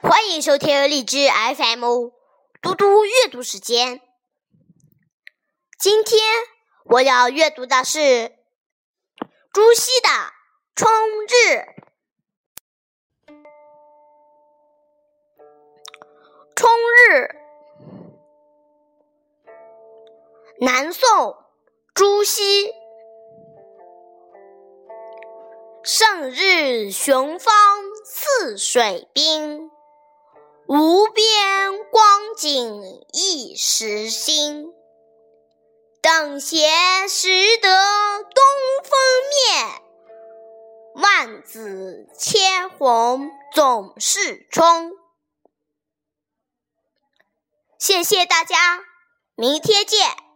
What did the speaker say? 欢迎收听荔枝 FM 嘟嘟阅读时间。今天我要阅读的是朱熹的《春日》。春日，南宋朱熹。胜日雄风似水滨，无边光景一时新。等闲识得东风面，万紫千红总是春。谢谢大家，明天见。